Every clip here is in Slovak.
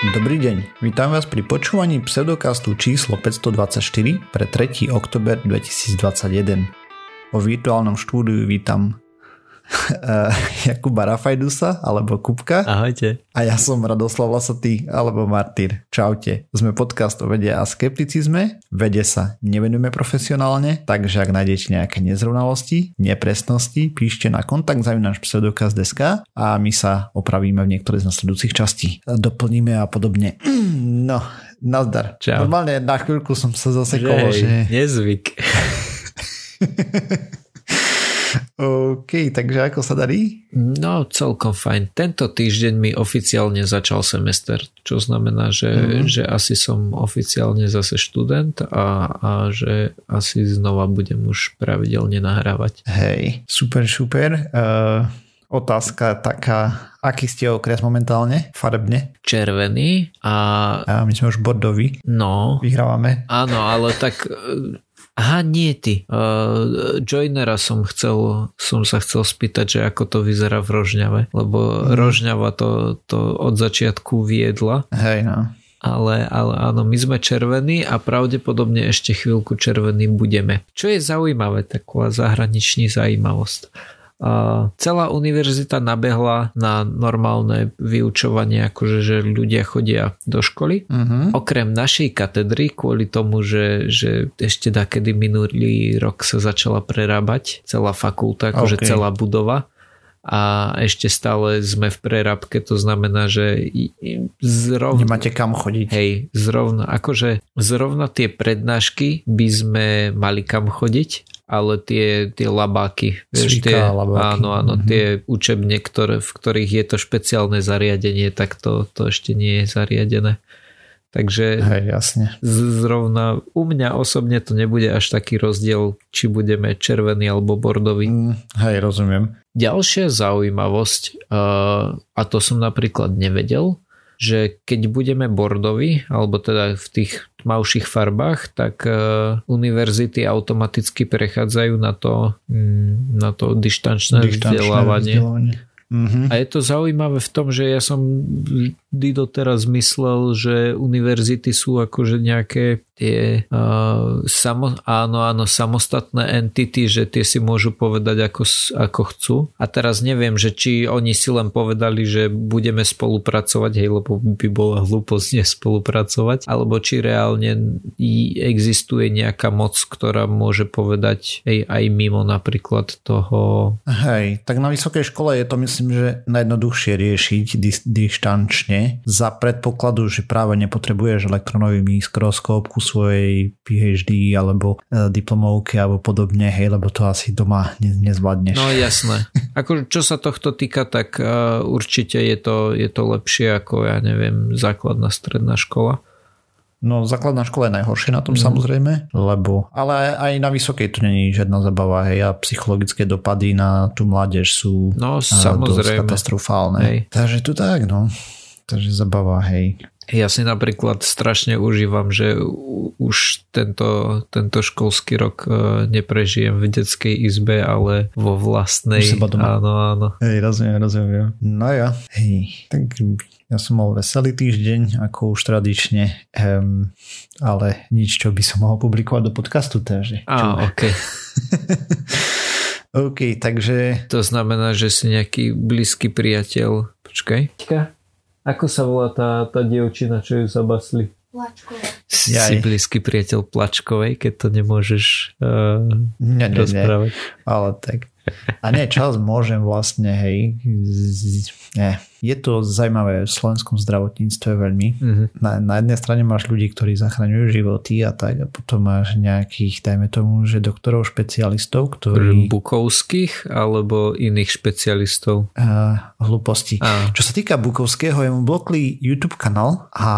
Dobrý deň, vítam vás pri počúvaní pseudokastu číslo 524 pre 3. október 2021. Vo virtuálnom štúdiu vítam Jakuba Rafajdusa alebo Kupka. Ahojte. A ja som Radoslav Lasatý alebo Martyr. Čaute. Sme podcast o vede a skepticizme. Vede sa nevenujeme profesionálne, takže ak nájdete nejaké nezrovnalosti, nepresnosti, píšte na kontakt@pseudokaz.sk a my sa opravíme v niektoré z nasledujúcich častí. Doplníme a podobne. No, nazdar. Čau. Normálne na chvíľku som sa zasekol, že... Nezvyk. OK, takže ako sa darí? No, celkom fajn. Tento týždeň mi oficiálne začal semester, čo znamená, že, že asi som oficiálne zase študent a že asi znova budem už pravidelne nahrávať. Hej, super. Otázka taká, aký ste okres momentálne? Farebne? Červený a my sme už bordoví. No. Vyhrávame. Áno, ale tak... Aha, nie ty. Joinera som sa chcel spýtať, že ako to vyzerá v Rožňave, lebo Rožňava to od začiatku viedla. Hej, no. Ale áno, my sme červení a pravdepodobne ešte chvíľku červení budeme. Čo je zaujímavé, taková zahraničná zaujímavosť. Celá univerzita nabehla na normálne vyučovanie, akože že ľudia chodia do školy. Okrem našej katedry, kvôli tomu, že ešte dakedy minulý rok sa začala prerábať celá fakulta, akože celá budova. A ešte stále sme v prerábke, to znamená, že zrovna... Nemáte kam chodiť. Hej, zrovna tie prednášky by sme mali kam chodiť, ale tie labáky. Labáky. Áno, tie učebne, v ktorých je to špeciálne zariadenie, tak to ešte nie je zariadené. Takže hej, jasne. Zrovna u mňa osobne to nebude až taký rozdiel, či budeme červený alebo bordový. Hej, rozumiem. Ďalšia zaujímavosť, a to som napríklad nevedel, že keď budeme bordoví, alebo teda v tých tmavších farbách, tak univerzity automaticky prechádzajú na to dištančné vzdelávanie. A je to zaujímavé v tom, že ja som vždy doteraz myslel, že univerzity sú akože nejaké tie samostatné entity, že tie si môžu povedať ako chcú. A teraz neviem, že či oni si len povedali, že budeme spolupracovať, hej, lebo by bola hlúposť nespolupracovať, alebo či reálne existuje nejaká moc, ktorá môže povedať aj mimo napríklad toho... Hej, tak na vysokej škole je to myslím, že najjednoduchšie riešiť dištančne za predpokladu, že práve nepotrebuješ elektronový mikroskóp ku svojej PhD alebo diplomovke alebo podobne, hej, lebo to asi doma nezvládneš. No jasné. Ako, čo sa tohto týka, tak určite je to lepšie ako, ja neviem, základná stredná škola. No, základná škola je najhoršie na tom samozrejme, lebo, ale aj na vysokej tu není žiadna zabava, hej, a psychologické dopady na tú mládež sú dosť katastrofálne. Hej. Takže tu tak, no. Takže zabava, hej. Ja si napríklad strašne užívam, že už tento školský rok neprežijem v detskej izbe, ale vo vlastnej. Áno. Hej, rozumiem. No ja. Hej, tak... Ja som mal veselý týždeň, ako už tradične, ale nič, čo by som mohol publikovať do podcastu. Takže. Okay. OK, takže... To znamená, že si nejaký blízky priateľ... Počkaj. Ako sa volá tá dievčina, čo ju zabasli? Pláčková. Si blízky priateľ Pláčkovej, keď to nemôžeš rozprávať. Nie. Ale tak... A nie, čas môžem vlastne, hej. Je to zaujímavé v slovenskom zdravotníctve veľmi. Na jednej strane máš ľudí, ktorí zachraňujú životy a tak, a potom máš nejakých, dajme tomu, že doktorov špecialistov, ktorí... Bukovských alebo iných špecialistov? Hluposti. Čo sa týka Bukovského, jemu blokli YouTube kanál a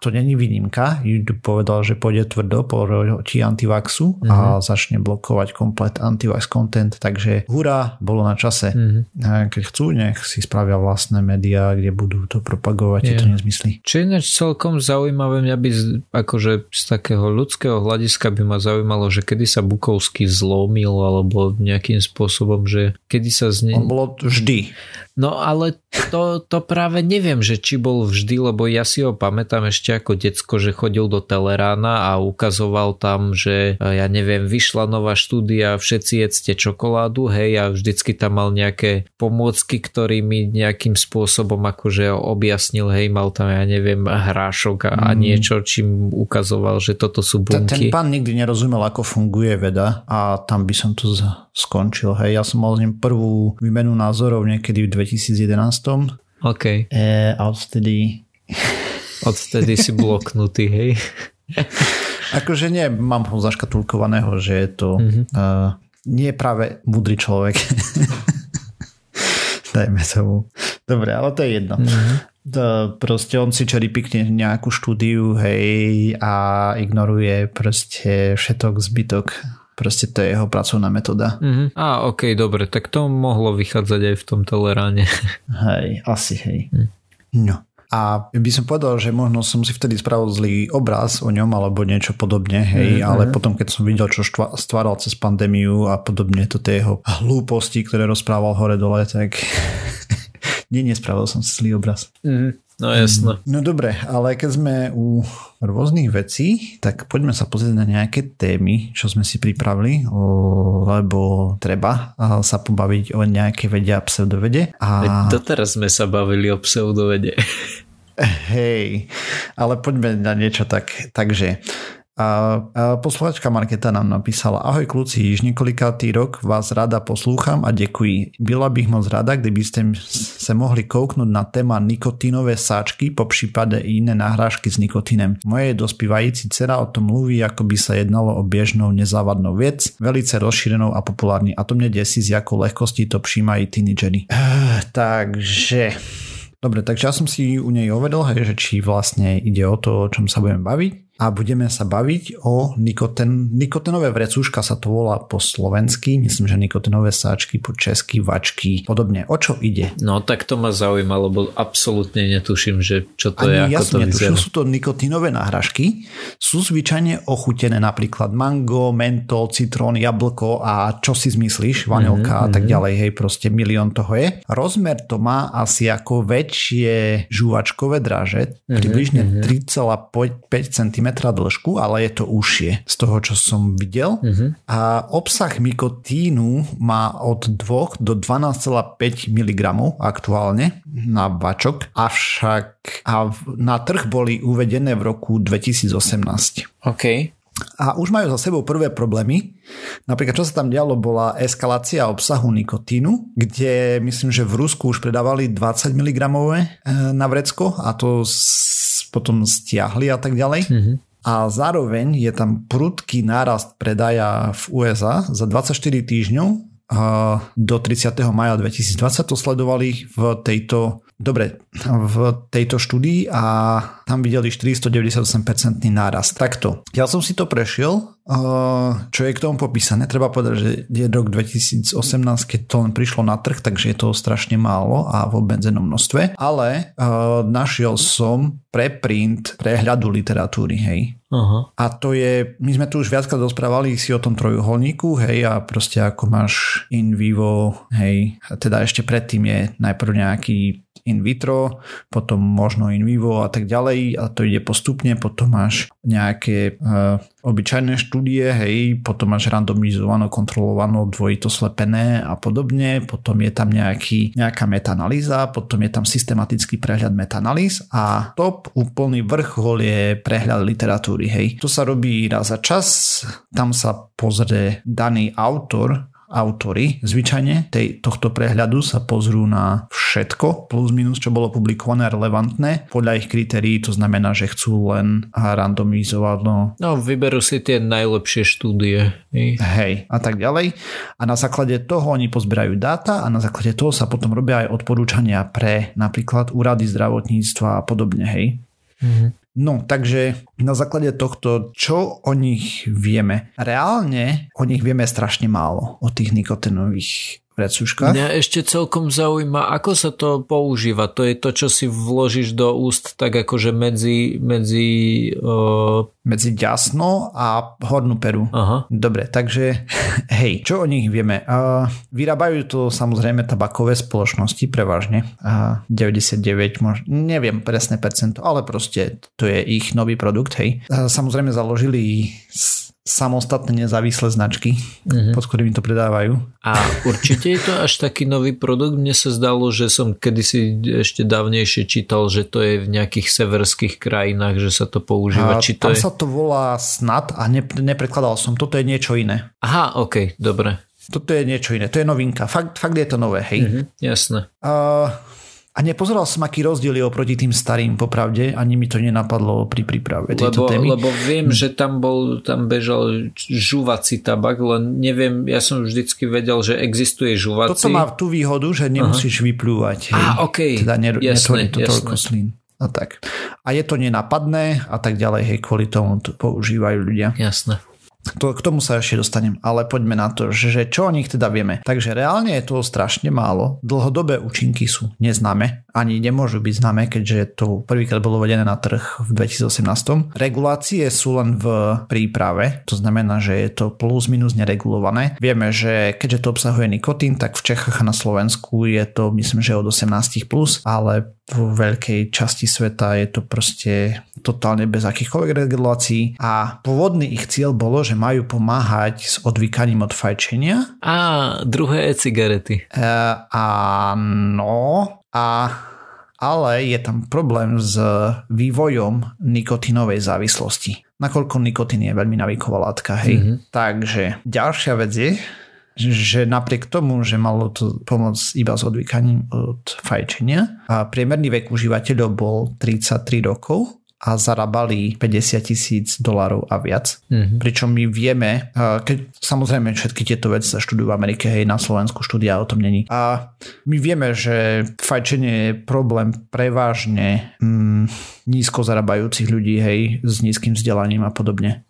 to není výnimka. YouTube povedal, že pôjde tvrdo proti antivaxu a začne blokovať komplet antivax content, takže hurá, bolo na čase. Keď chcú, nech si spravia vlastné médiá, kde budú to propagovať, to nezmyslí. Čo ináč celkom zaujímavé, mňa by akože z takého ľudského hľadiska by ma zaujímalo, že kedy sa Bukovský zlomil alebo nejakým spôsobom, že kedy sa On bolo vždy. No ale To práve neviem, že či bol vždy, lebo ja si ho pamätám ešte ako decko, že chodil do Telerána a ukazoval tam, že ja neviem, vyšla nová štúdia, všetci jedzte čokoládu, hej, a vždycky tam mal nejaké pomôcky, ktorými nejakým spôsobom akože objasnil, hej, mal tam, ja neviem, hrášok a niečo, čím ukazoval, že toto sú bunky. Ten pán nikdy nerozumel, ako funguje veda a tam by som to skončil, hej, ja som mal s ním prvú výmenu názorov niekedy v 2011. OK. A odtedy... Odtedy si bloknutý, hej? Akože nie, mám ho zaškatulkovaného, že je to... Mm-hmm. Nie je práve múdry človek. Dajme tomu. Dobre, ale to je jedno. Mm-hmm. Proste on si čeripikne nejakú štúdiu, hej, a ignoruje proste všetok zbytok. Proste to je jeho pracovná metóda. Mm-hmm. Á, okej, dobre, tak to mohlo vychádzať aj v tom Teleráne. Hej, asi hej. Mm. No. A by som povedal, že možno som si vtedy spravil zlý obraz o ňom alebo niečo podobne, hej, ale potom keď som videl, čo stváral cez pandémiu a podobne, to tie jeho hlúposti, ktoré rozprával hore dole, tak nespravil som si zlý obraz. Mm. No jasno. No dobre, ale keď sme u rôznych vecí, tak poďme sa pozrieť na nejaké témy, čo sme si pripravili, lebo treba sa pobaviť o nejaké vede a pseudovede. A... Doteraz sme sa bavili o pseudovede. Hej, ale poďme na niečo tak. Takže... A posluchačka Marketa nám napísala: Ahoj kľúci, již niekolikátý rok vás rada poslúcham a ďakujem. Byla bych moc rada, kdyby ste sa mohli kouknúť na téma nikotínové sáčky, po prípade iné nahrášky s nikotinem. Moje dospívajúci dcera o tom mluví, ako by sa jednalo o bežnou nezávadnou vec, velice rozšírenou a populárnou, a to mne desí, z jakou ľahkosti to prijímajú tínidžeri. Takže... Dobre, takže ja som si u nej overil, že či vlastne ide o to, o čom sa budeme baviť. A budeme sa baviť o nikotinové vrecúška, sa to volá po slovensky, myslím, že nikotinové sáčky, po česky vačky, podobne. O čo ide? No tak to ma zaujímalo, lebo absolútne netuším, že čo to ani je, ako to vyzerá. Sú to nikotinové náhražky, sú zvyčajne ochutené napríklad mango, mentol, citrón, jablko a čo si zmyslíš, vanilka a tak ďalej, hej, proste milión toho je. Rozmer to má asi ako väčšie žuvačkové draže, približne 3,5 cm dĺžku, ale je to užšie z toho, čo som videl. A obsah nikotínu má od 2 do 12,5 mg aktuálne na vačok, avšak na trh boli uvedené v roku 2018. OK. A už majú za sebou prvé problémy. Napríklad, čo sa tam dialo, bola eskalácia obsahu nikotínu, kde myslím, že v Rusku už predávali 20 mg na vrecko a to potom stiahli a tak ďalej. Mm-hmm. A zároveň je tam prudký nárast predaja v USA za 24 týždňov do 30. maja 2020. To sledovali v tejto štúdii a tam videli 498% nárast. Takto. Ja som si to prešiel, čo je k tomu popísané. Treba povedať, že je rok 2018, keď to len prišlo na trh, takže je toho strašne málo a v obmedzenom množstve. Ale našiel som preprint prehľadu literatúry, hej. Aha. A to je, my sme tu už viackrát rozprávali si o tom trojuholníku, hej, a proste ako máš in vivo, hej, teda ešte predtým je najprv nejaký in vitro, potom možno in vivo a tak ďalej, a to ide postupne, potom máš nejaké obyčajné štúdie, hej, potom máš randomizované, kontrolované, dvojito slepené a podobne, potom je tam nejaká metaanalýza, potom je tam systematický prehľad metaanalýz a top úplný vrchol je prehľad literatúry, hej. To sa robí raz za čas, tam sa pozrie daný autori zvyčajne tohto prehľadu sa pozrú na všetko plus minus, čo bolo publikované, relevantné podľa ich kritérií, to znamená, že chcú len randomizovať. No vyberú si tie najlepšie štúdie. Hej, a tak ďalej. A na základe toho oni pozberajú dáta a na základe toho sa potom robia aj odporúčania pre napríklad úrady zdravotníctva a podobne, hej. Mhm. No, takže na základe tohto, čo o nich vieme? Reálne o nich vieme strašne málo, o tých nikotinových Recuška. Mňa ešte celkom zaujíma, ako sa to používa. To je to, čo si vložíš do úst tak akože medzi ďasno a hornú peru. Aha. Dobre, takže hej, čo o nich vieme? Vyrábajú to samozrejme tabakové spoločnosti prevažne. 99 možno, neviem presné percento, ale proste to je ich nový produkt, hej. Samozrejme založili samostatne nezávislé značky, pod ktorými to predávajú. A určite je to až taký nový produkt. Mne sa zdalo, že som kedysi ešte dávnejšie čítal, že to je v nejakých severských krajinách, že sa to používa. Tam sa to volá snad a neprekladal som. Toto je niečo iné. Aha, ok, dobre. Toto je niečo iné. To je novinka. Fakt je to nové, hej. Jasné. A nepozeral som, aký rozdiel je oproti tým starým, popravde, ani mi to nenapadlo pri príprave tejto témy. Lebo viem, že tam bežal žuvací tabak, len neviem, ja som vždycky vedel, že existuje žuvací. Toto má tú výhodu, že nemusíš vyplúvať. Á, okej, jasné. A tak. A je to nenapadné a tak ďalej, hej, kvôli tomu to používajú ľudia. Jasné. K tomu sa ešte dostanem, ale poďme na to, že čo o nich teda vieme. Takže reálne je toho strašne málo. Dlhodobé účinky sú neznáme, ani nemôžu byť známe, keďže to prvýkrát bolo vedené na trh v 2018. Regulácie sú len v príprave, to znamená, že je to plus minus neregulované. Vieme, že keďže to obsahuje nikotín, tak v Čechách a na Slovensku je to myslím, že od 18 plus, ale vo veľkej časti sveta je to proste totálne bez akýchkoľvek regulácií a pôvodný ich cieľ bolo, že majú pomáhať s odvykaním od fajčenia. A druhé e-cigarety. Ale je tam problém s vývojom nikotínovej závislosti. Nakoľko nikotín je veľmi navyková látka, hej. Takže ďalšia vec je, že napriek tomu, že malo to pomôcť iba s odvykaním od fajčenia, a priemerný vek užívateľov bol 33 rokov a zarábali $50,000 a viac. Pričom my vieme, keď samozrejme všetky tieto veci sa študujú v Amerike, hej, na Slovensku štúdia o tom není. A my vieme, že fajčenie je problém prevažne nízko zarábajúcich ľudí, hej, s nízkym vzdelaním a podobne.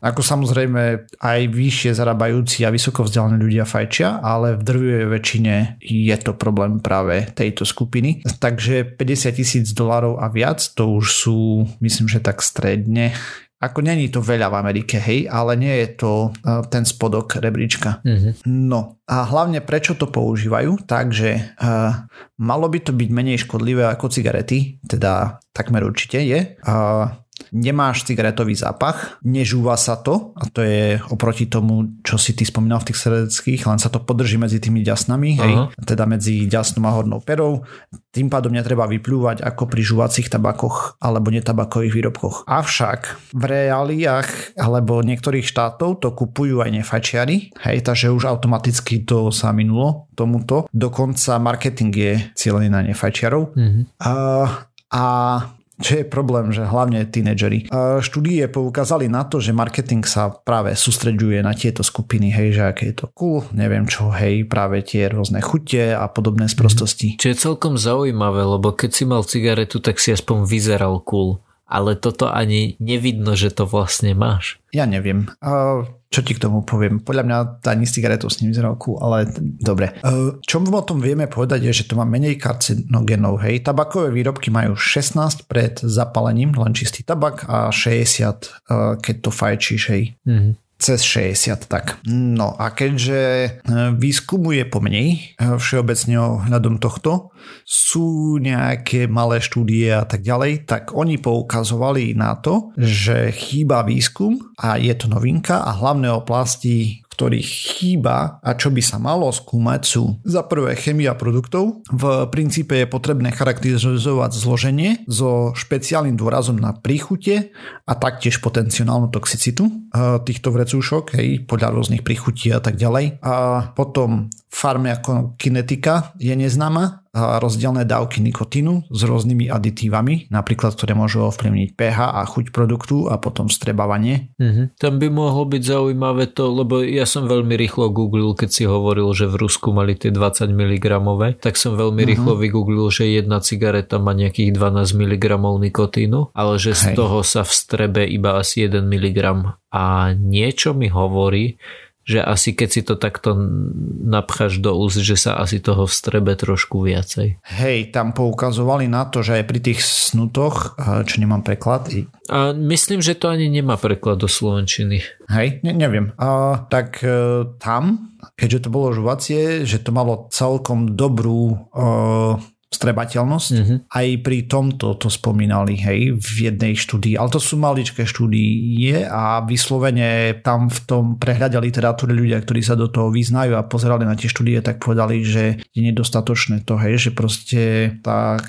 Ako samozrejme aj vyššie zarábajúci a vysoko vzdelaní ľudia fajčia, ale v drvivej väčšine je to problém práve tejto skupiny. Takže $50,000 a viac, to už sú, myslím, že tak stredne. Ako není to veľa v Amerike, hej, ale nie je to ten spodok rebríčka. No a hlavne prečo to používajú? Takže malo by to byť menej škodlivé ako cigarety, teda takmer určite je. Nemáš cigaretový zápach, nežúva sa to, a to je oproti tomu, čo si ty spomínal v tých sredských, len sa to podrží medzi tými ďasnami, hej, teda medzi ďasnom a hornou perou. Tým pádom netreba vyplúvať ako pri žúvacích tabakoch alebo netabakových výrobkoch. Avšak v reáliách alebo niektorých štátov to kupujú aj nefajčiari, hej, takže už automaticky to sa minulo tomuto. Dokonca marketing je cielený na nefajčiarov. Čo je problém, že hlavne tínedžeri. Štúdie poukázali na to, že marketing sa práve sústreďuje na tieto skupiny, hej, že aké je to cool, neviem čo, hej, práve tie rôzne chute a podobné sprostosti. Čo je celkom zaujímavé, lebo keď si mal cigaretu, tak si aspoň vyzeral cool, ale toto ani nevidno, že to vlastne máš. Ja neviem. Čo ti k tomu poviem? Podľa mňa ani s cigaretou s ním vyzeral cool, ale dobre. Čo o tom vieme povedať je, že to má menej karcinogénov, hej. Tabakové výrobky majú 16 pred zapálením, len čistý tabak a 60, keď to fajčíš, hej. Cez 60, tak. No a keďže výskumu je pomenej všeobecne ohľadom tohto, sú nejaké malé štúdie a tak ďalej, tak oni poukazovali na to, že chýba výskum a je to novinka a hlavné oblasti, ktorých chýba a čo by sa malo skúmať sú za prvé chemia produktov. V princípe je potrebné charakterizovať zloženie so špeciálnym dôrazom na príchute a taktiež potenciálnu toxicitu týchto vrecúšok, hej, podľa rôznych príchutí a tak ďalej. A potom farmakokinetika je neznáma, rozdielne dávky nikotínu s rôznymi aditívami, napríklad, ktoré môžu ovplyvniť pH a chuť produktu a potom vstrebávanie. Tam by mohlo byť zaujímavé to, lebo ja som veľmi rýchlo googlil, keď si hovoril, že v Rusku mali tie 20 mg, tak som veľmi rýchlo vygooglil, že jedna cigareta má nejakých 12 mg nikotínu, ale že z toho sa vstrebe iba asi 1 mg. A niečo mi hovorí, že asi keď si to takto napcháš do úst, že sa asi toho vstrebe trošku viacej. Hej, tam poukazovali na to, že aj pri tých snutoch, čo nemám preklad. A myslím, že to ani nemá preklad do slovenčiny. Hej, neviem. Tak tam, keďže to bolo žuvacie, že to malo celkom dobrú strebateľnosť. Mm-hmm. Aj pri tomto to spomínali, hej, v jednej štúdii. Ale to sú maličké štúdie a vyslovene tam v tom prehľade literatúry ľudia, ktorí sa do toho vyznajú a pozerali na tie štúdie, tak povedali, že je nedostatočné to, hej, že proste tá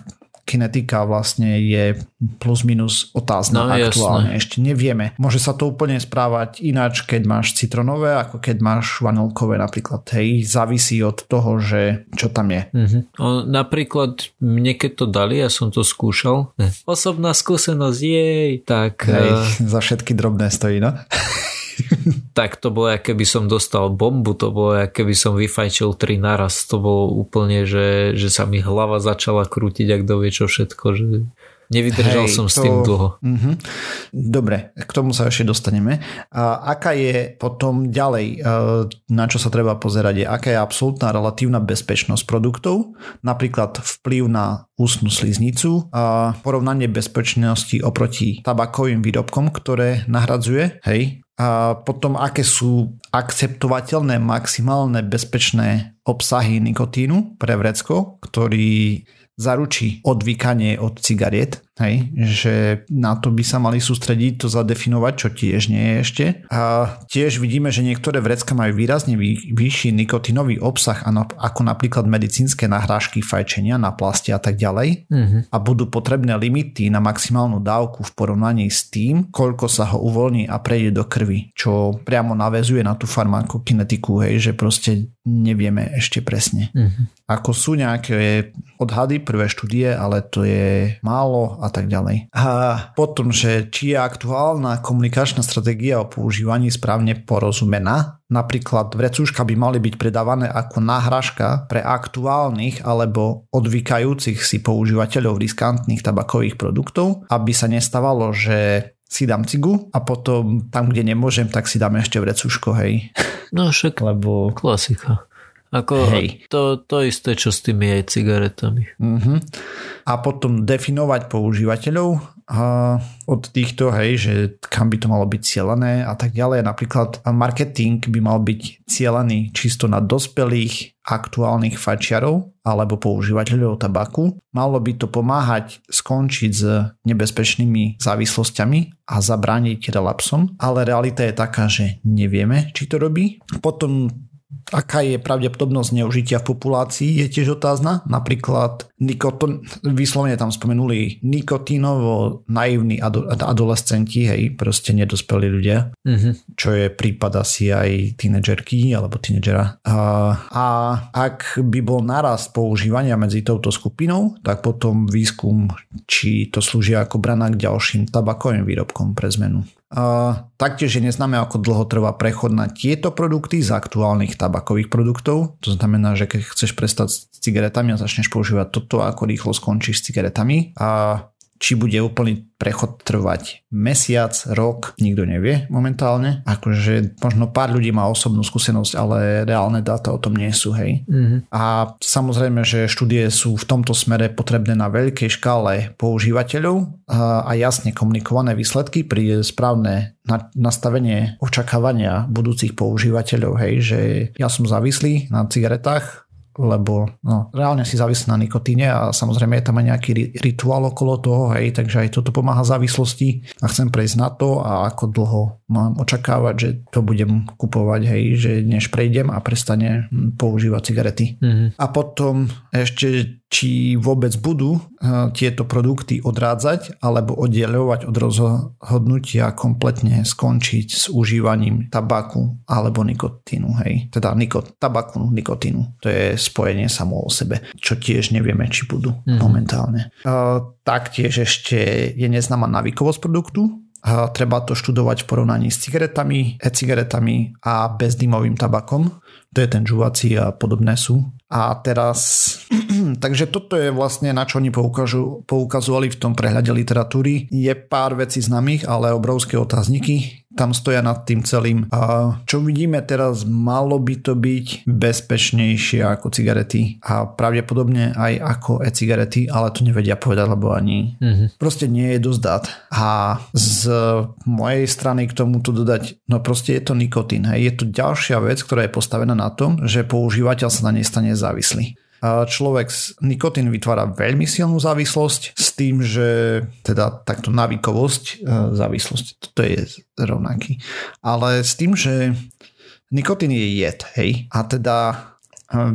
kinetika vlastne je plus minus otázna, no, aktuálne. Jasné. Ešte nevieme. Môže sa to úplne správať ináč, keď máš citronové, ako keď máš vanilkové napríklad. Hej, závisí od toho, že čo tam je. Mm-hmm. Napríklad mne keď to dali, ja som to skúšal. Osobná skúsenosť, jej, tak... Hej, za všetky drobné stojí, no? Tak to bolo, ako keby som dostal bombu, to bolo, ako keby som vyfajčil 3 naraz, to bolo úplne, že sa mi hlava začala krútiť a kto vie čo všetko, že nevydržal som s tým dlho. Uh-huh. Dobre, k tomu sa ešte dostaneme. Aká je potom ďalej, na čo sa treba pozerať, je aká je absolútna relatívna bezpečnosť produktov, napríklad vplyv na ústnu sliznicu, porovnanie bezpečnosti oproti tabakovým výrobkom, ktoré nahradzuje, hej. A potom, aké sú akceptovateľné maximálne bezpečné obsahy nikotínu pre vrecko, ktorý zaručí odvykanie od cigariet. Hej, že na to by sa mali sústrediť, to zadefinovať, čo tiež nie je ešte. A tiež vidíme, že niektoré vrecká majú výrazne vyšší nikotinový obsah, ako napríklad medicínske nahrážky fajčenia na plasti a tak ďalej. Uh-huh. A budú potrebné limity na maximálnu dávku v porovnaní s tým, koľko sa ho uvoľní a prejde do krvi, čo priamo naväzuje na tú farmakokinetiku, hej, že proste nevieme ešte presne. Uh-huh. Ako sú nejaké odhady, prvé štúdie, ale to je málo a tak ďalej. A potom, že či je aktuálna komunikačná stratégia o používaní správne porozumená. Napríklad vrecúška by mali byť predávané ako náhražka pre aktuálnych alebo odvykajúcich si používateľov riskantných tabakových produktov, aby sa nestávalo, že si dám cigu a potom tam, kde nemôžem, tak si dám ešte vrecúško, hej. No však lebo... klasika. Ako to isté, čo s tými aj cigaretami. Uh-huh. A potom definovať používateľov od týchto, hej, že kam by to malo byť cielené a tak ďalej. Napríklad marketing by mal byť cielený čisto na dospelých aktuálnych fajčiarov alebo používateľov tabaku. Malo by to pomáhať skončiť s nebezpečnými závislosťami a zabrániť relapsom, ale realita je taká, že nevieme, či to robí. Potom aká je pravdepodobnosť zneužitia v populácii, je tiež otázna. Napríklad, vyslovene tam spomenuli nikotínovo naivní adolescenti, hej, proste nedospelí ľudia, čo je prípad asi aj tínedžerky alebo tínedžera. A ak by bol narast používania medzi touto skupinou, tak potom výskum, či to slúži ako brana k ďalším tabakovým výrobkom pre zmenu. Taktiež je neznáme, ako dlho trvá prechod na tieto produkty z aktuálnych tabakových produktov. To znamená, že keď chceš prestať s cigaretami a začneš používať toto, ako rýchlo skončíš s cigaretami. A či bude úplný prechod trvať mesiac, rok, nikto nevie momentálne. Akože možno pár ľudí má osobnú skúsenosť, ale reálne dáta o tom nie sú, hej. Mm-hmm. A samozrejme, že štúdie sú v tomto smere potrebné na veľkej škále používateľov a jasne komunikované výsledky pri správne nastavenie očakávania budúcich používateľov, hej, že ja som závislý na cigaretách, lebo no, reálne si závislí na nikotíne a samozrejme je tam aj nejaký rituál okolo toho, hej, takže aj toto pomáha závislosti a chcem prejsť na to a ako dlho mám očakávať, že to budem kupovať, hej, že než prejdem a prestane používať cigarety. Mm-hmm. A potom ešte, či vôbec budú tieto produkty odrádzať alebo oddeľovať od rozhodnutia kompletne skončiť s užívaním tabaku alebo nikotínu, hej. Teda tabaku, nikotínu. To je spojenie samo o sebe, čo tiež nevieme, či budú momentálne. Taktiež ešte je neznáma navykovosť produktu. Treba to študovať v porovnaní s cigaretami, e-cigaretami a bezdýmovým tabakom. To je ten žuvací a podobné sú. A teraz, takže toto je vlastne, na čo oni poukazovali v tom prehľade literatúry. Je pár vecí známych, ale obrovské otázniky, tam stoja nad tým celým. A čo vidíme teraz, malo by to byť bezpečnejšie ako cigarety a pravdepodobne aj ako e-cigarety, ale to nevedia povedať, lebo ani proste nie je dosť dát. A z mojej strany k tomuto dodať, no proste je to nikotín. Hej. Je to ďalšia vec, ktorá je postavená na tom, že používateľ sa na nej stane závislý. Človek s nikotín vytvára veľmi silnú závislosť s tým, že teda takto návykovosť, závislosť, to je rovnaký. Ale s tým, že nikotín je jed, hej, a teda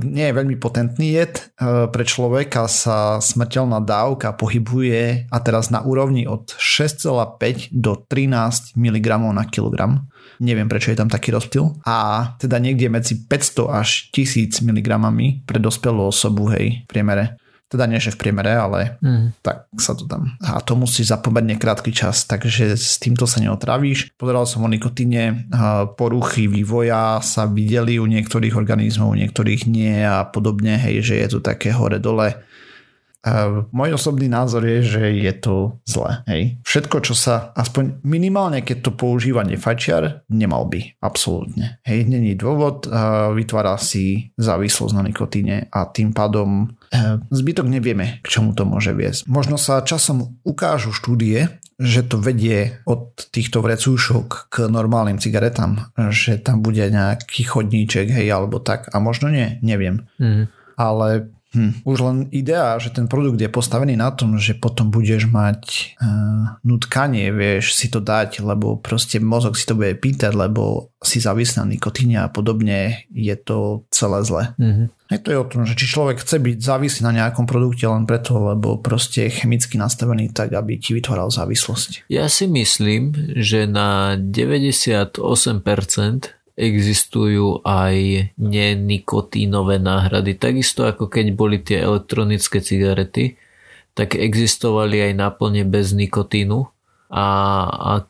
nie je veľmi potentný jed, pre človeka sa smrteľná dávka pohybuje a teraz na úrovni od 6,5 do 13 mg na kilogram. Neviem, prečo je tam taký rozptyl. A teda niekde medzi 500 až 1000 mg pre dospelú osobu, hej, v priemere. Teda nie, že v priemere, ale tak sa to tam... A to musíš za pomerne krátky čas, takže s týmto sa neotrávíš. Pozeral som o nikotíne, poruchy vývoja sa videli u niektorých organizmov, u niektorých nie a podobne, hej, že je to také hore-dole. Môj osobný názor je, že je to zlé. Hej. Všetko, čo sa aspoň minimálne, keď to používa nefajčiar, nemal by. Absolútne. Hej, není dôvod, vytvára si závislosť na nikotíne a tým pádom zbytok nevieme, k čomu to môže viesť. Možno sa časom ukážu štúdie, že to vedie od týchto vrecúšok k normálnym cigaretám, že tam bude nejaký chodníček, hej, alebo tak. A možno nie, neviem. Ale už len idea, že ten produkt je postavený na tom, že potom budeš mať nutkanie, vieš, si to dať, lebo proste mozog si to bude pýtať, lebo si závislá na nikotíne a podobne, je to celé zle. Je to je o tom, že či človek chce byť závislý na nejakom produkte len preto, lebo proste je chemicky nastavený tak, aby ti vytváral závislosť. Ja si myslím, že na 98% existujú aj nenikotínové náhrady. Takisto ako keď boli tie elektronické cigarety, tak existovali aj náplne bez nikotínu a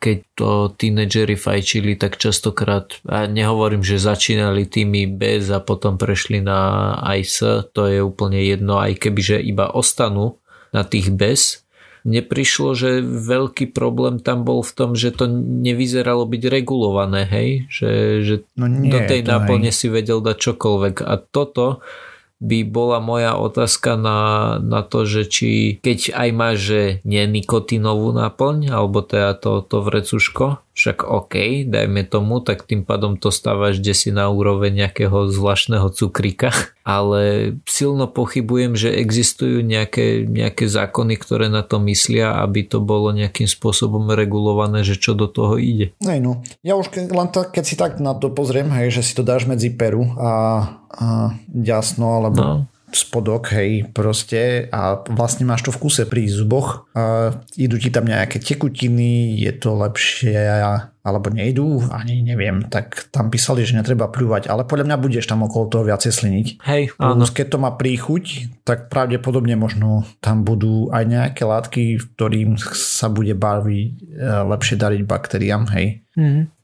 keď to tínedžeri fajčili, tak častokrát, a nehovorím, že začínali tými bez a potom prešli na ICE, to je úplne jedno, aj keby že iba ostanú na tých bez. Mne prišlo, že veľký problém tam bol v tom, že to nevyzeralo byť regulované, hej? Že no nie, do tej náplne si vedel dať čokoľvek. A toto by bola moja otázka na to, že či keď aj máš, že nie nikotínovú náplň, alebo teda to vrecuško, však OK, dajme tomu, tak tým pádom to stávaš desi na úroveň nejakého zvláštneho cukríka. Ale silno pochybujem, že existujú nejaké zákony, ktoré na to myslia, aby to bolo nejakým spôsobom regulované, že čo do toho ide. No. Ja už len tak, keď si tak na to pozriem, hej, že si to dáš medzi peru a jasno, alebo... No. Spodok, hej, proste a vlastne máš to v kuse pri zuboch. Idú ti tam nejaké tekutiny, je to lepšie alebo nejdú, ani neviem, tak tam písali, že netreba pľúvať, ale podľa mňa budeš tam okolo toho viacej sliniť. Hej, áno. Keď to má príchuť, tak pravdepodobne možno tam budú aj nejaké látky, v ktorým sa bude barviť, lepšie dariť baktériám, hej.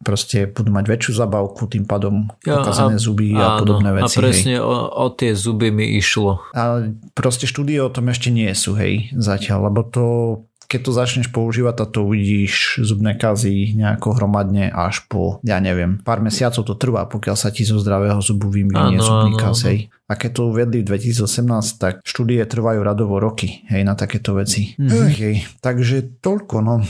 Proste budú mať väčšiu zabavku, tým pádom pokazané zuby a podobné veci. A presne o tie zuby mi išlo. A proste štúdie o tom ešte nie sú, hej, zatiaľ, lebo to... Keď to začneš používať a to uvidíš zubné kazy nejako hromadne až po, ja neviem, pár mesiacov to trvá, pokiaľ sa ti zo zdravého zubu vyminie zubný kaz. A keď to uvedli v 2018, tak štúdie trvajú radovo roky, hej, na takéto veci. Takže toľko, no...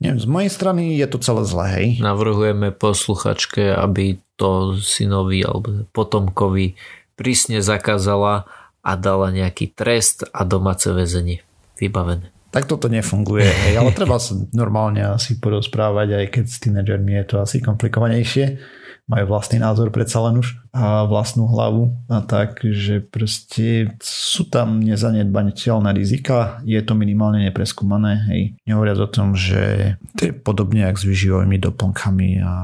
Neviem, z mojej strany je to celé zlé, hej. Navrhujeme posluchačke, aby to synovi alebo potomkovi prísne zakázala a dala nejaký trest a domáce väzenie. Vybavené. Tak toto nefunguje, hej, ale treba sa normálne asi porozprávať, aj keď s tínedžermi je to asi komplikovanejšie. Majú vlastný názor predsa len už a vlastnú hlavu a tak, že proste sú tam nezanedbateľné rizika, je to minimálne nepreskúmané, hej. Nehovoriac o tom, že to je podobne jak s výživovými doplnkami a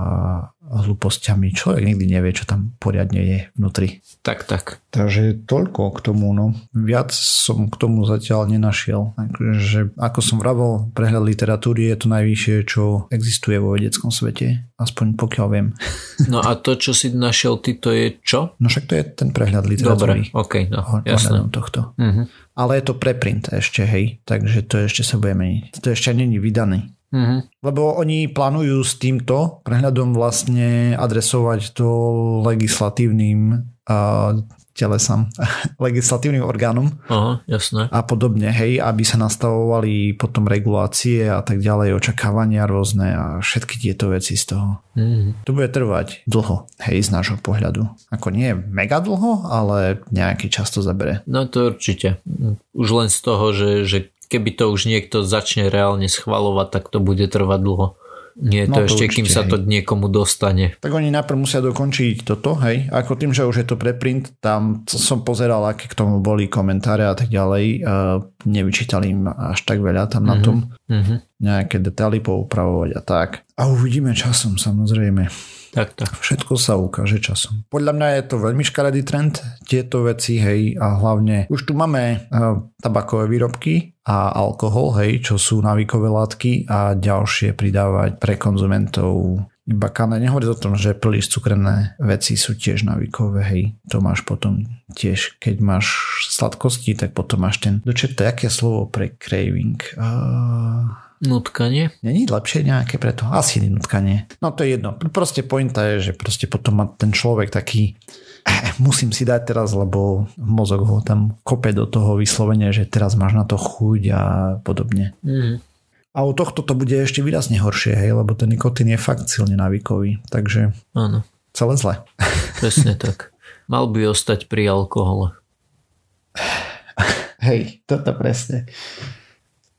hlúpostiami. Človek nikdy nevie, čo tam poriadne je vnútri. Tak. Takže toľko k tomu, no. Viac som k tomu zatiaľ nenašiel. Takže, ako som vravol, prehľad literatúry je to najvyššie, čo existuje vo vedeckom svete. Aspoň pokiaľ viem. No a to, čo si našiel ty, to je čo? No však to je ten prehľad literatúry. Dobre, okej, no, jasné. Tohto. Ale je to preprint ešte, hej. Takže to ešte sa bude meniť. To ešte není vydaný. Lebo oni plánujú s týmto prehľadom vlastne adresovať to legislatívnym telesám, legislatívnym orgánom. Aha, jasné. A podobne, hej, aby sa nastavovali potom regulácie a tak ďalej, očakávania rôzne a všetky tieto veci z toho. To bude trvať dlho, hej, z nášho pohľadu. Ako nie mega dlho, ale nejaký čas to zabere. No to určite. Už len z toho, že keby to už niekto začne reálne schvaľovať, tak to bude trvať dlho. Nie, no to ešte určite, kým sa to niekomu dostane. Tak oni najprv musia dokončiť toto, hej. Ako tým, že už je to preprint, tam som pozeral, aké k tomu boli komentáre a tak ďalej. Nevyčítal im až tak veľa tam na tom. Nejaké detaily poupravovať a tak. A uvidíme časom, samozrejme. Tak. Všetko sa ukáže časom. Podľa mňa je to veľmi škaredý trend, tieto veci, hej, a hlavne už tu máme tabakové výrobky a alkohol, hej, čo sú návykové látky a ďalšie pridávať pre konzumentov bakané. Nehovorí o tom, že príliš cukrené veci sú tiež návykové, hej. To máš potom tiež, keď máš sladkosti, tak potom máš ten, dočertaj, aké slovo pre craving? Nutkanie? Není lepšie nejaké pre to? Asi nutkanie. No to je jedno. Proste pointa je, že proste potom má ten človek taký musím si dať teraz, lebo mozog ho tam kope do toho vyslovenia, že teraz máš na to chuť a podobne. A u tohto to bude ešte výrazne horšie, hej, lebo ten nikotín je fakt silne návykový. Takže áno. Celé zle. Presne tak. Mal by ostať pri alkohole. Hej, toto presne.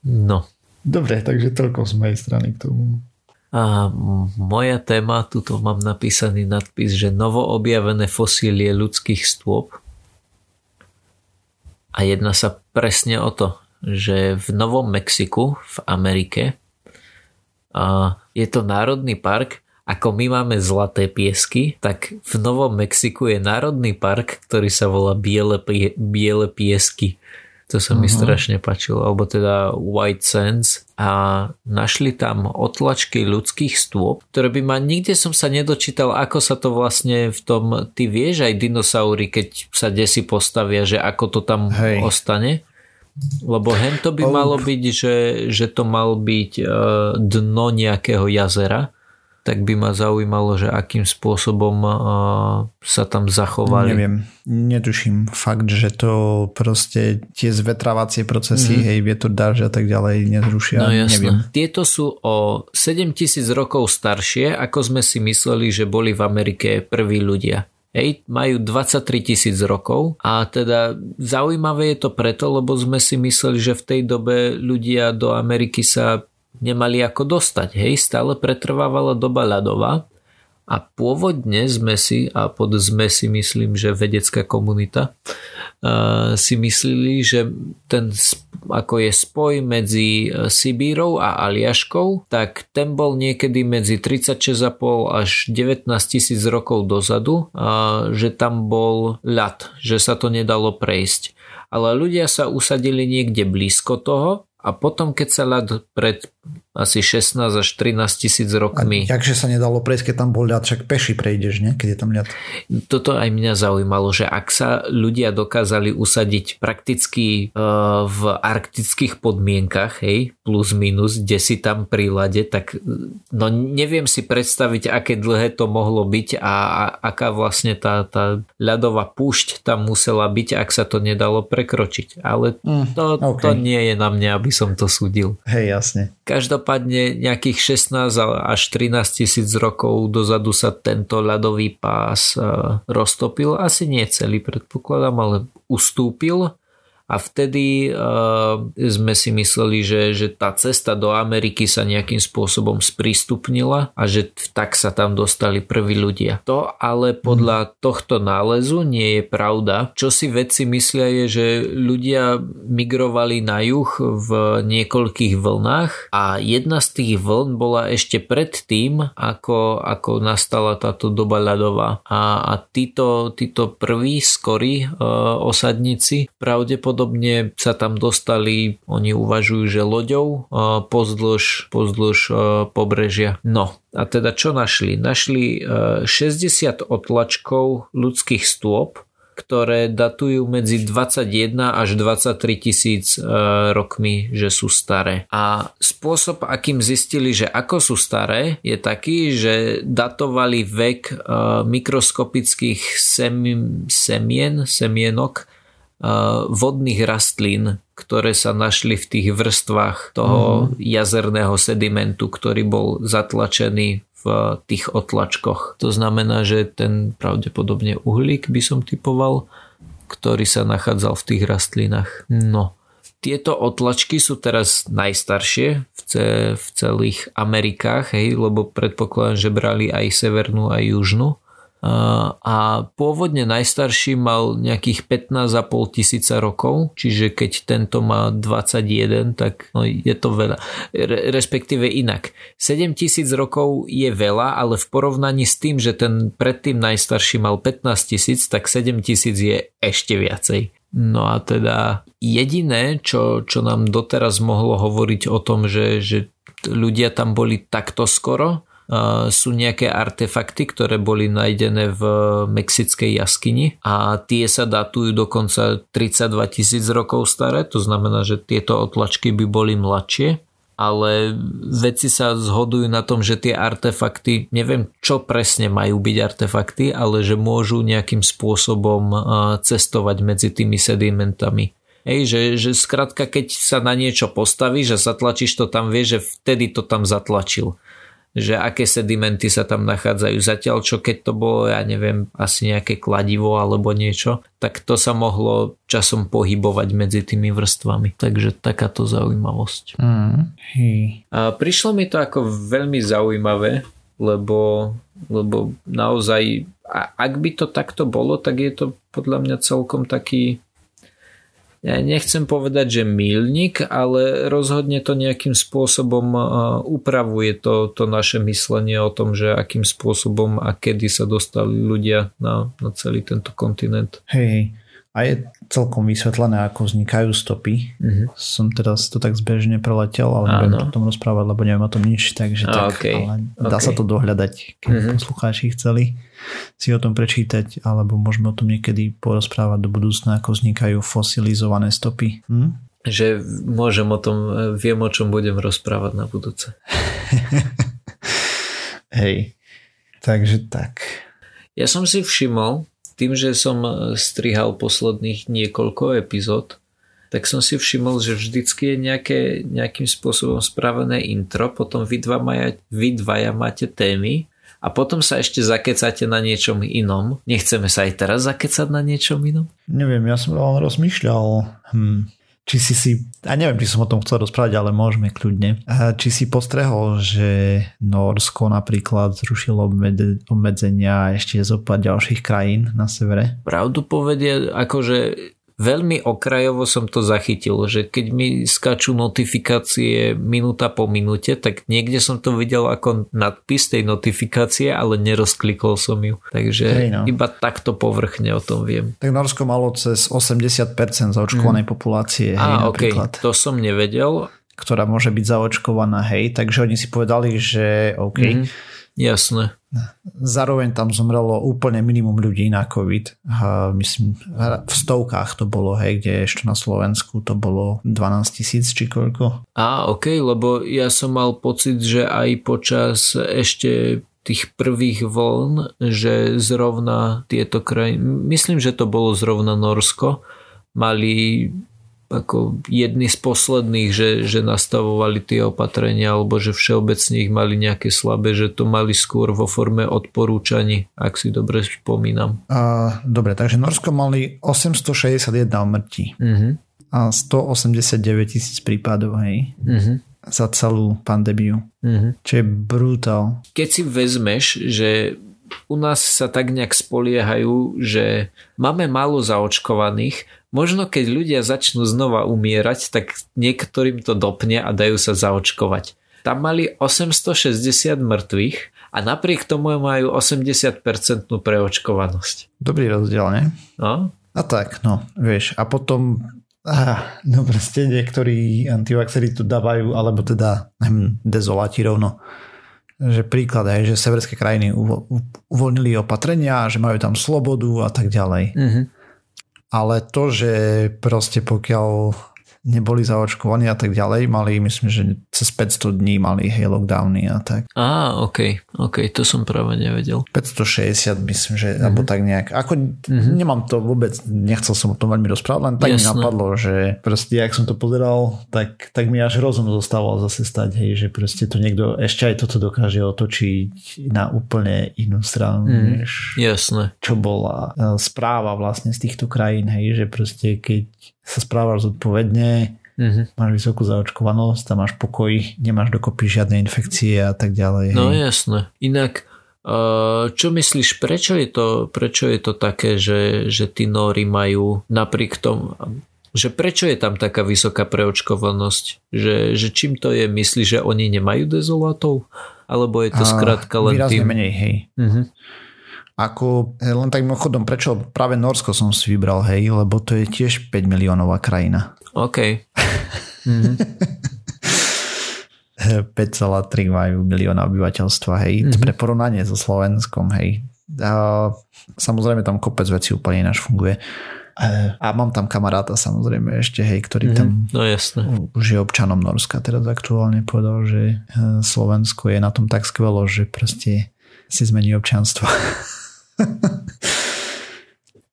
No. Dobre, takže toľko z mojej strany k tomu. A moja téma, tuto mám napísaný nadpis, že novoobjavené fosílie ľudských stôp. A jedná sa presne o to, že v Novom Mexiku, v Amerike, je to národný park, ako my máme Zlaté piesky, tak v Novom Mexiku je národný park, ktorý sa volá Biele piesky. To sa mi strašne páčilo, alebo teda White Sands, a našli tam otlačky ľudských stôp, ktoré by ma, nikde som sa nedočítal, ako sa to vlastne v tom, ty vieš, aj dinosaury, keď sa desi postavia, že ako to tam ostane, lebo hento by malo byť, že to mal byť dno nejakého jazera, tak by ma zaujímalo, že akým spôsobom sa tam zachovali. Neviem, netuším. Fakt, že to proste tie zvetravacie procesy, hej, vietor, dážď a tak ďalej nezrušia. No jasné. Tieto sú o 7000 rokov staršie, ako sme si mysleli, že boli v Amerike prví ľudia. Hej, majú 23 000 rokov a teda zaujímavé je to preto, lebo sme si mysleli, že v tej dobe ľudia do Ameriky sa nemali ako dostať, hej, stále pretrvávala doba ľadová a pôvodne sme si myslím, že vedecká komunita si mysleli, že ten ako je spoj medzi Sibírou a Aliaškou, tak ten bol niekedy medzi 36,5 až 19 000 rokov dozadu, že tam bol ľad, že sa to nedalo prejsť. Ale ľudia sa usadili niekde blízko toho. A potom, keď sa ľad pred asi 16 až 13 000 rokmi... A jakže sa nedalo prejsť, keď tam bol ľad, však peši prejdeš, nie? Keď je tam ľad. Toto aj mňa zaujímalo, že ak sa ľudia dokázali usadiť prakticky v arktických podmienkach, hej, plus minus, kde si tam pri ľade, tak no neviem si predstaviť, aké dlhé to mohlo byť a aká vlastne tá ľadová púšť tam musela byť, ak sa to nedalo prekročiť. Ale to nie je na mňa, aby som to súdil. Hej, jasne. Každopádne nejakých 16 až 13 000 rokov dozadu sa tento ľadový pás roztopil. Asi nie celý, predpokladám, ale ustúpil. A vtedy sme si mysleli, že tá cesta do Ameriky sa nejakým spôsobom sprístupnila a že tak sa tam dostali prví ľudia. To ale podľa tohto nálezu nie je pravda. Čo si vedci myslia je, že ľudia migrovali na juh v niekoľkých vlnách a jedna z tých vln bola ešte predtým, ako nastala táto doba ľadová. A títo prví skorí osadníci pravdepodobne sa tam dostali, oni uvažujú, že loďou pozdĺž pobrežia. No, a teda čo našli? Našli 60 otlačkov ľudských stôp ktoré datujú medzi 21 až 23 tisíc rokmi, že sú staré. A spôsob, akým zistili, že ako sú staré, je taký, že datovali vek mikroskopických semienok vodných rastlín, ktoré sa našli v tých vrstvách toho jazerného sedimentu, ktorý bol zatlačený v tých otlačkoch. To znamená, že ten pravdepodobne uhlík by som typoval, ktorý sa nachádzal v tých rastlinách. No. Tieto otlačky sú teraz najstaršie v celých Amerikách, hej, lebo predpokladám, že brali aj severnú, aj južnú. A pôvodne najstarší mal nejakých 15,5 tisíca rokov, čiže keď tento má 21, tak no, je to veľa. Respektíve inak. 7 tisíc rokov je veľa, ale v porovnaní s tým, že ten predtým najstarší mal 15 tisíc, tak 7 tisíc je ešte viacej. No a teda jediné, čo nám doteraz mohlo hovoriť o tom, že ľudia tam boli takto skoro, sú nejaké artefakty, ktoré boli nájdené v mexickej jaskyni a tie sa datujú dokonca 32 tisíc rokov staré, to znamená, že tieto otlačky by boli mladšie, ale vedci sa zhodujú na tom, že tie artefakty, neviem čo presne majú byť artefakty, ale že môžu nejakým spôsobom cestovať medzi tými sedimentami. Hej, že skrátka, keď sa na niečo postavíš a zatlačíš to tam, vieš, že vtedy to tam zatlačil, že aké sedimenty sa tam nachádzajú. Zatiaľ, čo keď to bolo, ja neviem, asi nejaké kladivo alebo niečo, tak to sa mohlo časom pohybovať medzi tými vrstvami. Takže takáto zaujímavosť. A prišlo mi to ako veľmi zaujímavé, lebo naozaj, ak by to takto bolo, tak je to podľa mňa celkom taký, ja nechcem povedať, že míľnik, ale rozhodne to nejakým spôsobom upravuje to naše myslenie o tom, že akým spôsobom a kedy sa dostali ľudia na celý tento kontinent. Hej, a je celkom vysvetlené, ako vznikajú stopy. Uh-huh. Som teraz to tak zbežne preletel, ale nebudem o tom rozprávať, lebo neviem o tom nič, takže dá sa to dohľadať, keď poslucháči chceli si o tom prečítať, alebo môžeme o tom niekedy porozprávať do budúcna, ako vznikajú fosilizované stopy. Že môžem o tom, viem o čom budem rozprávať na budúce. Hej, takže tak. Ja som si všimol, tým, že som strihal posledných niekoľko epizód, tak som si všimol, že vždycky je nejakým spôsobom spravené intro, potom vy dvaja máte témy a potom sa ešte zakecáte na niečom inom. Nechceme sa aj teraz zakecať na niečom inom? Neviem, ja som rozmýšľal, a neviem, či som o tom chcel rozprávať, ale môžeme kľudne. Či si postrehol, že Nórsko napríklad zrušilo obmedzenia a ešte zo pár ďalších krajín na severe? Pravdu povedia, akože veľmi okrajovo som to zachytil, že keď mi skáču notifikácie minúta po minúte, tak niekde som to videl ako nadpis tej notifikácie, ale nerozklikol som ju. Takže iba takto povrchne o tom viem. Tak Norsko malo cez 80% zaočkovanej populácie. Napríklad. To som nevedel. Ktorá môže byť zaočkovaná, hej. Takže oni si povedali, že jasné. Zároveň tam zomrelo úplne minimum ľudí na COVID. Myslím, v stovkách to bolo, hej, kde ešte na Slovensku to bolo 12 tisíc či koľko. Lebo ja som mal pocit, že aj počas ešte tých prvých vln, že zrovna tieto krajiny, myslím, že to bolo zrovna Norsko, mali ako jedni z posledných, že nastavovali tie opatrenia, alebo že všeobecne ich mali nejaké slabé, že to mali skôr vo forme odporúčaní, ak si dobre spomínam. Dobre, takže Norsko mali 861 umrtí a 189 tisíc prípadov, hej, za celú pandémiu, čo je brutál. Keď si vezmeš, že u nás sa tak nejak spoliehajú, že máme málo zaočkovaných, možno keď ľudia začnú znova umierať, tak niektorým to dopne a dajú sa zaočkovať. Tam mali 860 mŕtvych a napriek tomu majú 80% preočkovanosť. Dobrý rozdiel, ne? No? A tak, no, vieš. A potom, proste niektorí antivaxeri to dávajú, alebo teda dezoláti rovno. Že príklad je, že severské krajiny uvoľnili opatrenia, že majú tam slobodu a tak ďalej. Ale to, že proste pokiaľ neboli zaočkovaní a tak ďalej, mali, myslím, že cez 500 dní mali lockdowny a tak. OK, to som práve nevedel. 560 myslím, že, alebo tak nejak. Nemám to vôbec, nechcel som o tom veľmi rozprávať, len tak mi napadlo, že proste, jak som to pozeral, tak mi až rozum zostával zase stať, hej, že proste to niekto ešte aj toto dokáže otočiť na úplne inú stranu, než čo bola správa vlastne z týchto krajín, hej, že proste keď sa správaš zodpovedne, máš vysokú zaočkovanosť, tam máš pokoj, nemáš dokopy žiadne infekcie a tak ďalej. No jasné. Inak, čo myslíš, prečo je to také, že tí nóri majú napriek tomu, že prečo je tam taká vysoká preočkovanosť? Že čím to je? Myslíš, že oni nemajú dezolátov? Alebo je to skrátka len výrazne tým? Menej, hej. Ako len tak mimochodom, prečo práve Norsko som si vybral, hej, lebo to je tiež 5 miliónová krajina. OK. 5,3 majú milióna obyvateľstva, hej, pre porovnanie so Slovenskom, hej. Samozrejme tam kopec vecí úplne ináč funguje. A mám tam kamaráta samozrejme ešte, hej, ktorý tam už je občanom Norska, teraz aktuálne povedal, že Slovensko je na tom tak skvelo, že proste si zmení občianstvo.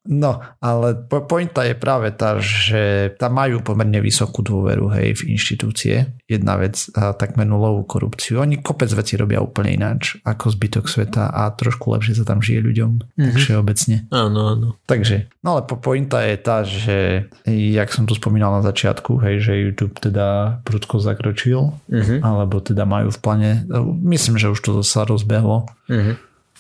No, ale pointa je práve tá, že tam majú pomerne vysokú dôveru, hej, v inštitúcie. Jedna vec, takmer nulovú korupciu. Oni kopec veci robia úplne ináč ako zbytok sveta a trošku lepšie sa tam žije ľuďom, takže obecne. Áno. Takže, no ale pointa je tá, že jak som tu spomínal na začiatku, hej, že YouTube teda prudko zakročil, alebo teda majú v pláne, myslím, že už to sa rozbehlo.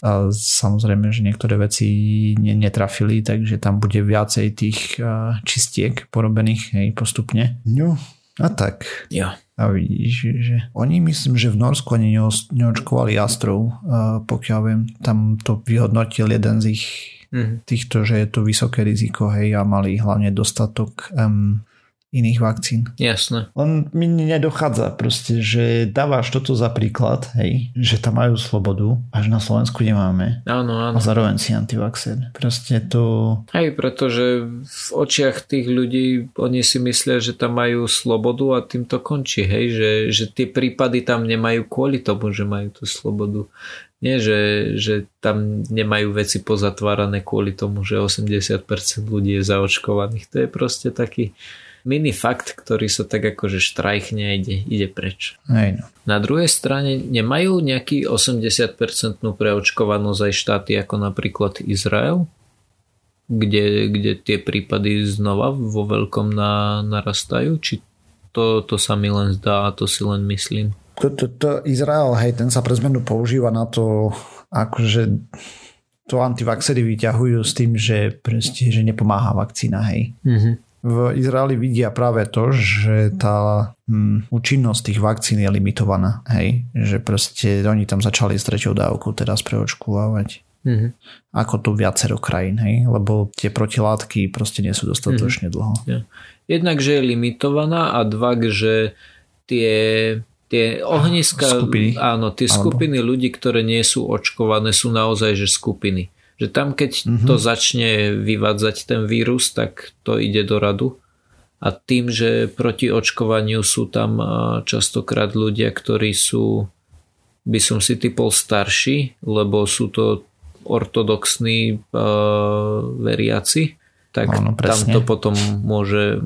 A samozrejme, že niektoré veci netrafili, takže tam bude viacej tých čistiek porobených, hej, postupne. No a tak. Ja. A vidíš, že oni, myslím, že v Norsku oni neočkovali astrov, pokiaľ viem, tam to vyhodnotil jeden z ich týchto, že je to vysoké riziko, hej, a mali hlavne dostatok iných vakcín. Jasné. Len mi nedochádza proste, že dávaš toto za príklad, hej, že tam majú slobodu, až na Slovensku nemáme. Áno. A zároveň si antivaxer. Proste to... Hej, pretože v očiach tých ľudí oni si myslia, že tam majú slobodu a tým to končí, hej, že tie prípady tam nemajú kvôli tomu, že majú tú slobodu. Nie, že tam nemajú veci pozatvárané kvôli tomu, že 80% ľudí je zaočkovaných. To je proste taký mini fakt, ktorý sa tak akože štrajchne a ide preč. Hej no. Na druhej strane nemajú nejaký 80% preočkovanosť aj štáty ako napríklad Izrael, kde tie prípady znova vo veľkom narastajú? Či to sa mi len zdá a to si len myslím? Izrael, hej, ten sa pre zmenu používa na to, akože to antivaxery vyťahujú s tým, že proste, že nepomáha vakcína, hej. V Izraeli vidia práve to, že tá účinnosť tých vakcín je limitovaná. Hej? Že proste oni tam začali s 3. dávkou teraz preočkovávať. Ako tu viacero krajín. Hej? Lebo tie protilátky proste nie sú dostatočne dlho. Yeah. Jednak, že je limitovaná a dva, že tie ohniska, skupiny. Áno, tie skupiny ľudí, ktoré nie sú očkované, sú naozaj že skupiny. Že tam, keď to začne vyvádzať ten vírus, tak to ide do radu. A tým, že proti očkovaniu sú tam častokrát ľudia, ktorí sú, by som si typol, starší, lebo sú to ortodoxní veriaci, tak no, tam to potom môže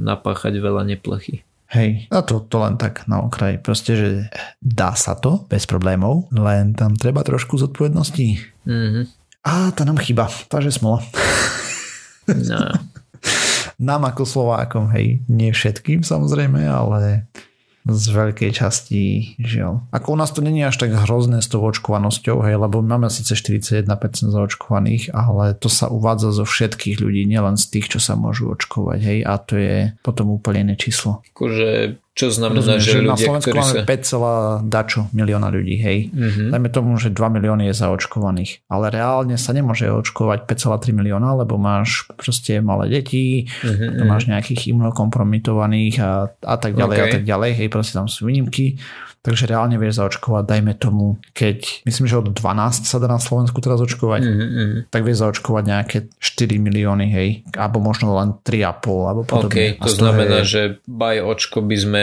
napáchať veľa neplachy. Hej, a to len tak na okraj. Proste, že dá sa to bez problémov, len tam treba trošku zodpovedností. A tá nám chýba, takže smola. No. Nám ako Slovákom, hej, nie všetkým samozrejme, ale z veľkej časti, žiaľ. Ako u nás to nie je až tak hrozné s tou očkovanosťou, hej, lebo máme síce 41% zaočkovaných, ale to sa uvádza zo všetkých ľudí, nielen z tých, čo sa môžu očkovať, hej, a to je potom úplne iné číslo. Akože Čo znamená, že ľudia, na Slovensku máme 5, dačo milióna ľudí, hej. Mm-hmm. Dajme tomu, že 2 milióny je zaočkovaných. Ale reálne sa nemôže očkovať 5,3 milióna, lebo máš proste malé deti, mm-hmm. máš nejakých imunokompromitovaných a tak ďalej okay. a tak ďalej. Hej, proste tam sú výnimky. Takže reálne vieš zaočkovať, dajme tomu, keď myslím, že od 12 sa dá na Slovensku teraz očkovať, mm-hmm. tak vieš zaočkovať nejaké 4 milióny, hej, alebo možno len 3,5, alebo podobne. Okay, to znamená, že by očko by sme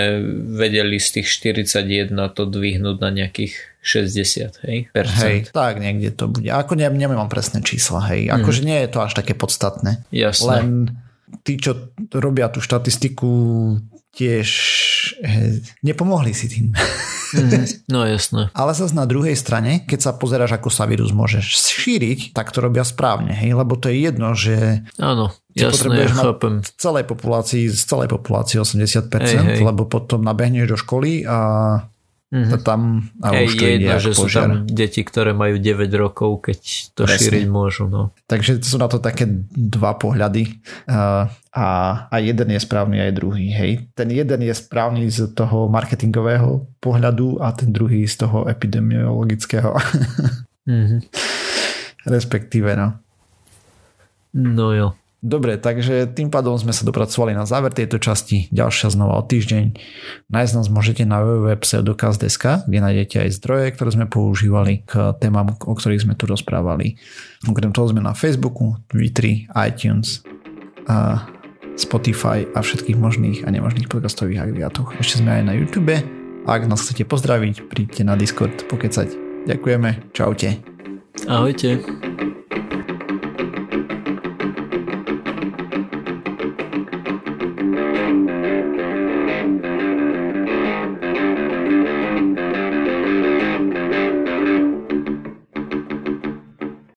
vedeli z tých 41 to dvihnúť na nejakých 60, hej? Percent. Hej, tak niekde to bude. Ako nemám presné čísla, hej. Akože nie je to až také podstatné. Jasné. Len tí, čo robia tú štatistiku, tiež nepomohli si tým. No jasné. Ale zase na druhej strane, keď sa pozeráš, ako sa vírus môže šíriť, tak to robia správne, hej? Lebo to je jedno, že... Áno. Jasné, ja chápem. Z celej populácii 80%, hej. lebo potom nabehneš do školy a tam a už to ide ako požiar. Je jedno, že sú tam deti, ktoré majú 9 rokov, keď to presne. šíriť môžu. No. Takže sú na to také dva pohľady a jeden je správny aj druhý. Hej. Ten jeden je správny z toho marketingového pohľadu a ten druhý z toho epidemiologického. Respektíve, no. No jo. Dobre, takže tým pádom sme sa dopracovali na záver tejto časti. Ďalšia znova o týždeň. Nájsť nás môžete na www.pseudokaz.sk, kde nájdete aj zdroje, ktoré sme používali k témam, o ktorých sme tu rozprávali. Okrem toho sme na Facebooku, Twitteri, iTunes, a Spotify a všetkých možných a nemožných podcastových agregátoch. Ešte sme aj na YouTube. Ak nás chcete pozdraviť, príďte na Discord pokecať. Ďakujeme, čaute. Ahojte.